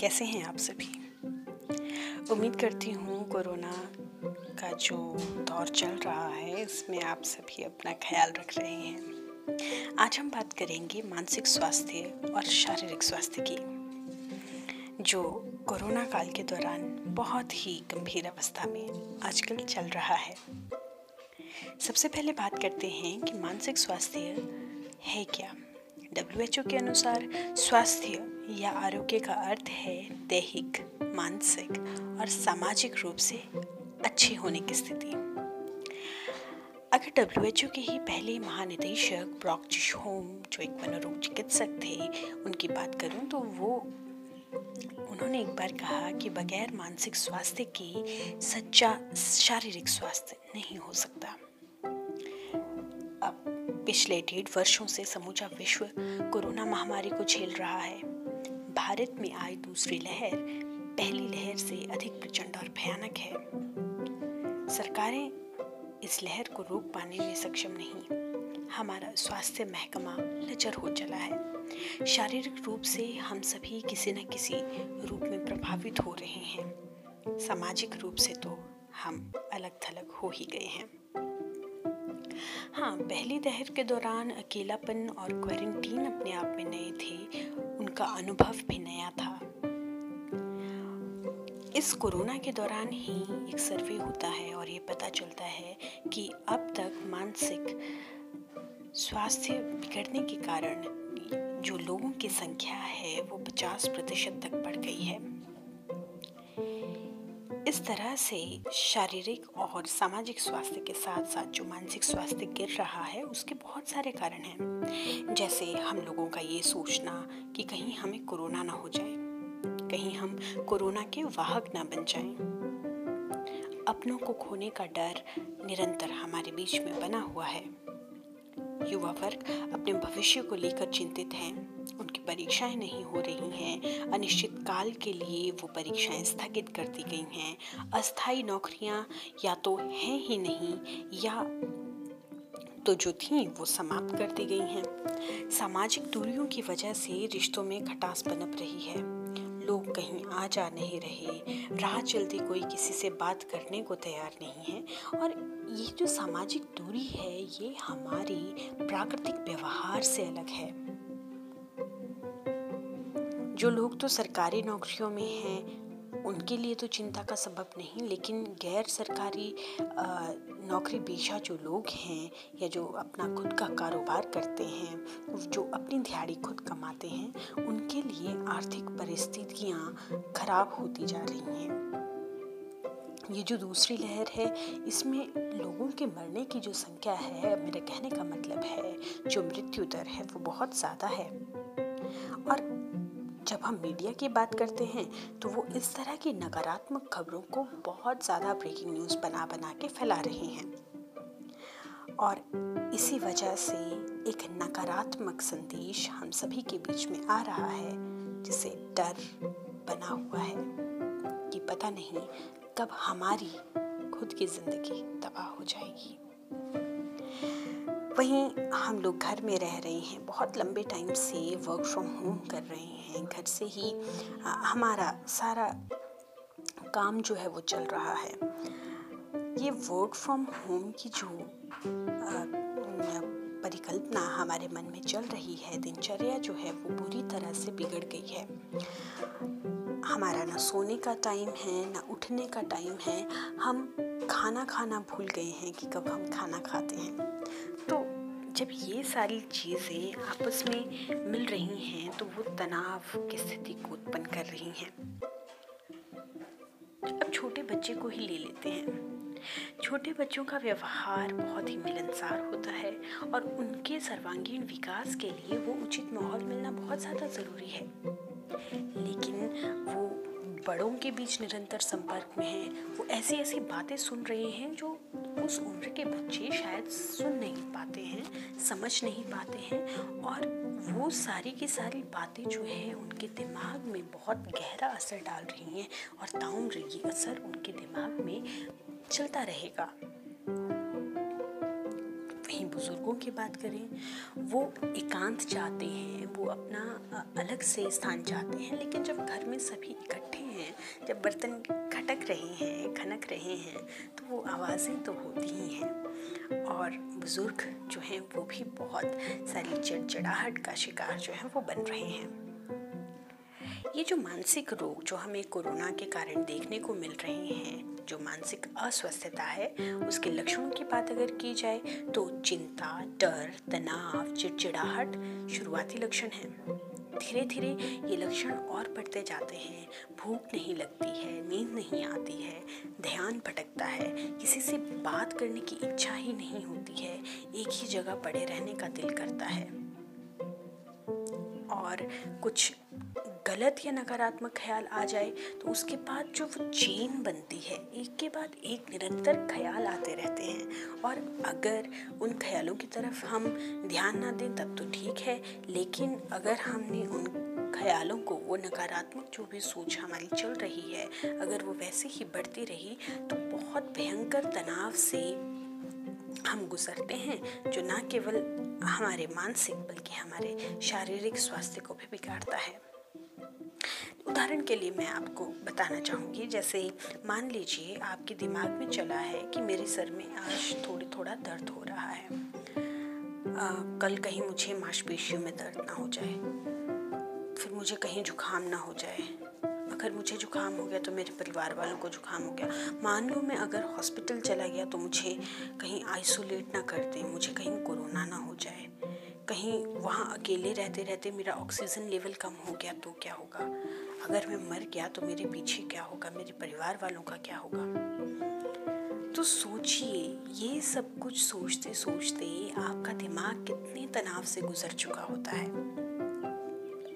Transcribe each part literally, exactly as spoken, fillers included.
कैसे हैं आप सभी। उम्मीद करती हूँ कोरोना का जो दौर चल रहा है इसमें आप सभी अपना ख्याल रख रहे हैं। आज हम बात करेंगे मानसिक स्वास्थ्य और शारीरिक स्वास्थ्य की, जो कोरोना काल के दौरान बहुत ही गंभीर अवस्था में आजकल चल रहा है। सबसे पहले बात करते हैं कि मानसिक स्वास्थ्य है क्या। डब्ल्यू एच ओ के अनुसार स्वास्थ्य या आरोग्य का अर्थ है दैहिक, मानसिक और सामाजिक रूप से अच्छी होने की स्थिति। अगर डब्ल्यू एच ओ के ही पहले महानिदेशक ब्रॉक चिशहोम, जो एक मनोरोग चिकित्सक थे, उनकी बात करूं तो वो उन्होंने एक बार कहा कि बगैर मानसिक स्वास्थ्य के सच्चा शारीरिक स्वास्थ्य नहीं हो सकता। अब पिछले डेढ़ वर्षों से समूचा विश्व कोरोना महामारी को झेल रहा है। भारत में आई दूसरी लहर पहली लहर से अधिक प्रचंड और भयानक है। सरकारें इस लहर को रोक पाने में सक्षम नहीं। हमारा स्वास्थ्य महकमा लचर हो चला है। शारीरिक रूप से हम सभी किसी न किसी रूप में प्रभावित हो रहे हैं। सामाजिक रूप से तो हम अलग थलग हो ही गए हैं। हाँ, पहली लहर के दौरान अकेलापन और क्वारंटीन अपने आप में नए थे, उनका अनुभव भी नया था। इस कोरोना के दौरान ही एक सर्वे होता है और ये पता चलता है कि अब तक मानसिक स्वास्थ्य बिगड़ने के कारण जो लोगों की संख्या है वो पचास प्रतिशत तक बढ़ गई है। इस तरह से शारीरिक और सामाजिक स्वास्थ्य के साथ साथ जो मानसिक स्वास्थ्य गिर रहा है उसके बहुत सारे कारण हैं। जैसे हम लोगों का ये सोचना कि कहीं हमें कोरोना ना हो जाए, कहीं हम कोरोना के वाहक ना बन जाएं। अपनों को खोने का डर निरंतर हमारे बीच में बना हुआ है। युवा वर्ग अपने भविष्य को लेकर चिंतित हैं। उनकी परीक्षाएं नहीं हो रही हैं, अनिश्चित काल के लिए वो परीक्षाएं स्थगित कर दी गई हैं। अस्थायी नौकरियां या तो हैं ही नहीं या तो जो थीं वो समाप्त कर दी गई हैं। सामाजिक दूरियों की वजह से रिश्तों में खटास पनप रही है। लोग कहीं आ जा नहीं रहे, राह चलते कोई किसी से बात करने को तैयार नहीं है। और ये जो सामाजिक दूरी है ये हमारी प्राकृतिक व्यवहार से अलग है। जो लोग तो सरकारी नौकरियों में हैं उनके लिए तो चिंता का सबब नहीं, लेकिन गैर सरकारी नौकरी पेशा जो लोग हैं या जो अपना खुद का कारोबार करते हैं, जो अपनी दिहाड़ी खुद कमाते हैं, उनके लिए आर्थिक परिस्थितियां खराब होती जा रही हैं। ये जो दूसरी लहर है इसमें लोगों के मरने की जो संख्या है, मेरे कहने का मतलब है जो मृत्यु दर है वो बहुत ज़्यादा है। और जब हम मीडिया की बात करते हैं तो वो इस तरह की नकारात्मक खबरों को बहुत ज़्यादा ब्रेकिंग न्यूज़ बना बना के फैला रहे हैं और इसी वजह से एक नकारात्मक संदेश हम सभी के बीच में आ रहा है, जिसे डर बना हुआ है कि पता नहीं कब हमारी खुद की ज़िंदगी तबाह हो जाएगी। वहीं हम लोग घर में रह रहे हैं, बहुत लंबे टाइम से वर्क फ्रॉम होम कर रहे हैं। घर से ही आ, हमारा सारा काम जो है वो चल रहा है। ये वर्क फ्रॉम होम की जो आ, परिकल्पना हमारे मन में चल रही है, दिनचर्या जो है वो पूरी तरह से बिगड़ गई है। हमारा ना सोने का टाइम है ना उठने का टाइम है। हम खाना खाना भूल गए हैं कि कब हम खाना खाते हैं। तो जब ये सारी चीज़ें आपस में मिल रही हैं तो वो तनाव की स्थिति को उत्पन्न कर रही हैं। अब छोटे बच्चे को ही ले लेते हैं। छोटे बच्चों का व्यवहार बहुत ही मिलनसार होता है और उनके सर्वांगीण विकास के लिए वो उचित माहौल मिलना बहुत ज़्यादा ज़रूरी है। लेकिन वो बड़ों के बीच निरंतर संपर्क में हैं। वो ऐसी ऐसी बातें सुन रहे हैं जो उस उम्र के बच्चे शायद सुन नहीं पाते हैं, समझ नहीं पाते हैं। और वो सारी की सारी बातें जो है उनके दिमाग में बहुत गहरा असर डाल रही हैं और ताउम्र ये असर उनके दिमाग में चलता रहेगा। वहीं बुज़ुर्गों की बात करें, वो एकांत चाहते हैं, वो अपना अलग से स्थान चाहते हैं। लेकिन जब घर में सभी इकट्ठे हैं, जब बर्तन खटक रहे हैं, खनक रहे हैं, तो वो आवाज़ें तो होती ही हैं। और बुज़ुर्ग जो हैं वो भी बहुत सारी चिड़चिड़ाहट का शिकार जो है वो बन रहे हैं। ये जो मानसिक रोग जो हमें कोरोना के कारण देखने को मिल रहे हैं, जो मानसिक अस्वस्थता है, उसके लक्षणों की बात अगर की जाए तो चिंता, डर, तनाव, चिड़चिड़ाहट शुरुआती लक्षण हैं। धीरे धीरे ये लक्षण और बढ़ते जाते हैं। भूख नहीं लगती है, नींद नहीं आती है, ध्यान भटकता है, किसी से बात करने की इच्छा ही नहीं होती है, एक ही जगह पड़े रहने का दिल करता है। और कुछ गलत या नकारात्मक ख्याल आ जाए तो उसके बाद जो वो चेन बनती है, एक के बाद एक निरंतर ख्याल आते रहते हैं। और अगर उन ख्यालों की तरफ हम ध्यान ना दें तब तो ठीक है, लेकिन अगर हमने उन ख्यालों को, वो नकारात्मक जो भी सोच हमारी चल रही है, अगर वो वैसे ही बढ़ती रही तो बहुत भयंकर तनाव से हम गुजरते हैं, जो ना केवल हमारे मानसिक बल्कि हमारे शारीरिक स्वास्थ्य को भी बिगाड़ता है। उदाहरण के लिए मैं आपको बताना चाहूँगी, जैसे मान लीजिए आपके दिमाग में चला है कि मेरे सर में आज थोड़ी थोड़ा दर्द हो रहा है, आ, कल कहीं मुझे मांसपेशियों में दर्द ना हो जाए, फिर मुझे कहीं जुकाम ना हो जाए, अगर मुझे जुकाम हो गया तो मेरे परिवार वालों को जुकाम हो गया, मान लो मैं अगर हॉस्पिटल चला गया तो मुझे कहीं आइसोलेट ना कर दें, मुझे कहीं कोरोना ना हो जाए, कहीं वहाँ अकेले रहते रहते मेरा ऑक्सीजन लेवल कम हो गया तो क्या होगा, अगर मैं मर गया तो मेरे पीछे क्या होगा, मेरे परिवार वालों का क्या होगा। तो सोचिए, ये सब कुछ सोचते सोचते आपका दिमाग कितने तनाव से गुजर चुका होता है।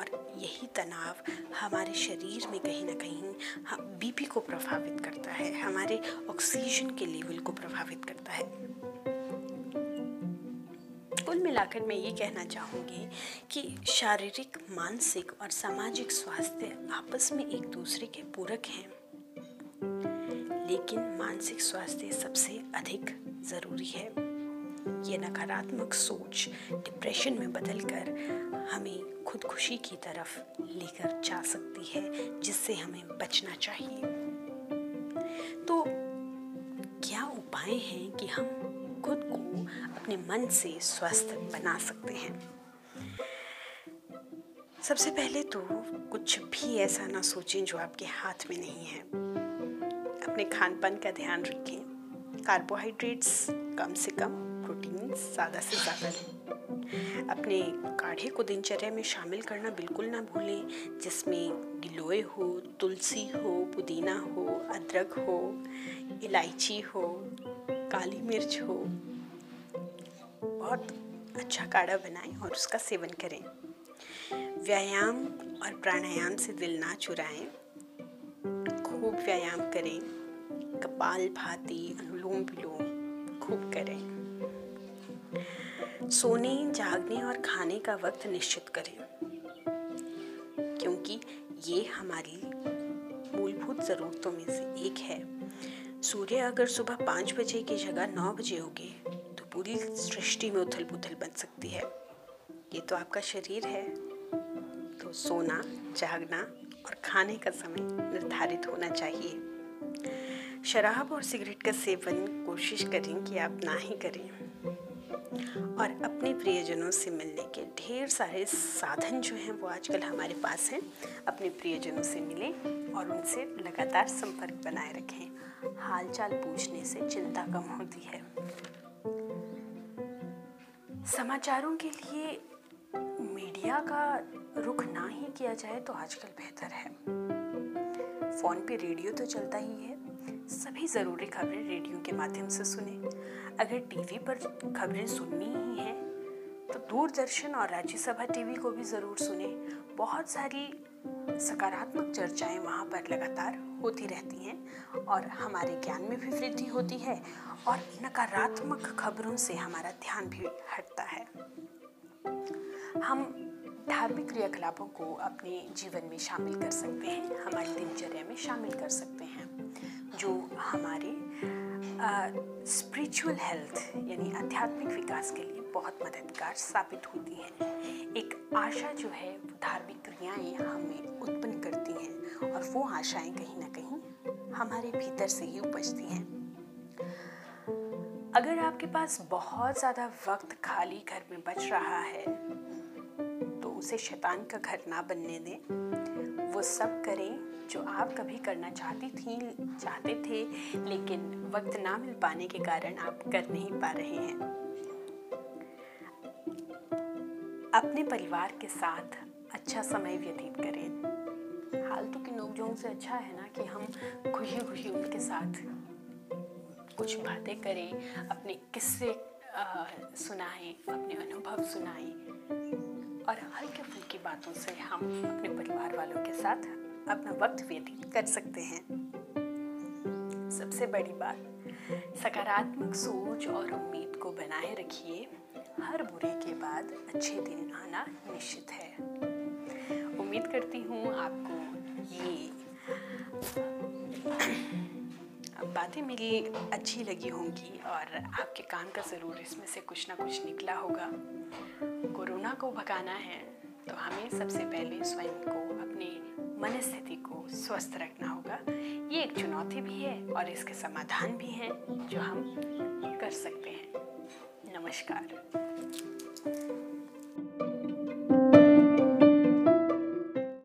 और यही तनाव हमारे शरीर में कहीं ना कहीं बीपी को प्रभावित करता है, हमारे ऑक्सीजन के लेवल को प्रभावित करता है। कुल मिलाकर मैं ये कहना चाहूँगी कि शारीरिक, मानसिक और सामाजिक स्वास्थ्य आपस में एक दूसरे के पूरक हैं, लेकिन मानसिक स्वास्थ्य सबसे अधिक ज़रूरी है। ये नकारात्मक सोच डिप्रेशन में बदलकर हमें खुदकुशी की तरफ लेकर जा सकती है, जिससे हमें बचना चाहिए। तो क्या उपाय हैं कि हम खुद को अपने मन से स्वस्थ बना सकते हैं? सबसे पहले तो कुछ भी ऐसा ना सोचें जो आपके हाथ में नहीं है। अपने खान पान का ध्यान रखें, कार्बोहाइड्रेट्स कम से कम, प्रोटीन ज़्यादा से ज़्यादा लें। अपने काढ़े को दिनचर्या में शामिल करना बिल्कुल ना भूलें, जिसमें गिलोय हो, तुलसी हो, पुदीना हो, अदरक हो, इलायची हो, काली मिर्च हो। बहुत अच्छा काढ़ा बनाएं और उसका सेवन करें। व्यायाम और प्राणायाम से दिल ना चुराएं, खूब व्यायाम करें, कपालभाति, अनुलोम विलोम खूब करें। सोने, जागने और खाने का वक्त निश्चित करें, क्योंकि ये हमारी मूलभूत ज़रूरतों में से एक है। सूर्य अगर सुबह पाँच बजे की जगह नौ बजे होगी तो पूरी सृष्टि में उथल पुथल बन सकती है। ये तो आपका शरीर है, तो सोना, जागना और खाने का समय निर्धारित होना चाहिए। शराब और सिगरेट का सेवन कोशिश करें कि आप ना ही करें। और अपने प्रियजनों से मिलने के ढेर सारे साधन जो हैं वो आजकल हमारे पास हैं। अपने प्रियजनों से मिलें और उनसे लगातार संपर्क बनाए रखें। हालचाल पूछने से चिंता कम होती है। समाचारों के लिए मीडिया का रुख ना ही किया जाए तो आजकल बेहतर है। फोन पे रेडियो तो चलता ही है, सभी ज़रूरी खबरें रेडियो के माध्यम से सुने। अगर टीवी पर खबरें सुननी ही हैं तो दूरदर्शन और राज्यसभा टीवी को भी ज़रूर सुने। बहुत सारी सकारात्मक चर्चाएं वहाँ पर लगातार होती रहती हैं और हमारे ज्ञान में भी वृद्धि होती है और नकारात्मक खबरों से हमारा ध्यान भी हटता है। हम धार्मिक क्रियाकलापों को अपने जीवन में शामिल कर सकते हैं, हमारी दिनचर्या में शामिल कर सकते हैं, जो हमारे स्पिरिचुअल हेल्थ यानी आध्यात्मिक विकास के लिए बहुत मददगार साबित होती है। एक आशा जो है वो धार्मिक क्रियाएं हमें उत्पन्न करती हैं और वो आशाएं कहीं ना कहीं हमारे भीतर से ही उपजती हैं। अगर आपके पास बहुत ज़्यादा वक्त खाली घर में बच रहा है तो उसे शैतान का घर ना बनने दें। वो सब करें जो आप कभी करना चाहती थी चाहते थे लेकिन वक्त ना मिल पाने के कारण आप कर नहीं पा रहे हैं। अपने परिवार के साथ अच्छा समय व्यतीत करें। हालतों की नोकझोंक से अच्छा है ना कि हम खुशी खुशी उनके साथ कुछ बातें करें, अपने किस्से सुनाएं, अपने अनुभव सुनाएं और हल्की फुल्की बातों से हम अपने परिवार वालों के साथ अपना वक्त व्यतीत कर सकते हैं। सबसे बड़ी बात, सकारात्मक सोच और उम्मीद को बनाए रखिए। हर बुरे के बाद अच्छे दिन आना निश्चित है। उम्मीद करती हूँ आपको ये बातें मेरी अच्छी लगी होंगी और आपके काम का ज़रूर इसमें से कुछ ना कुछ निकला होगा। कोरोना को भगाना है तो हमें सबसे पहले स्वयं को, अपनी मनस्थिति को स्वस्थ रखना होगा। ये एक चुनौती भी है और इसके समाधान भी हैं जो हम कर सकते हैं। नमस्कार।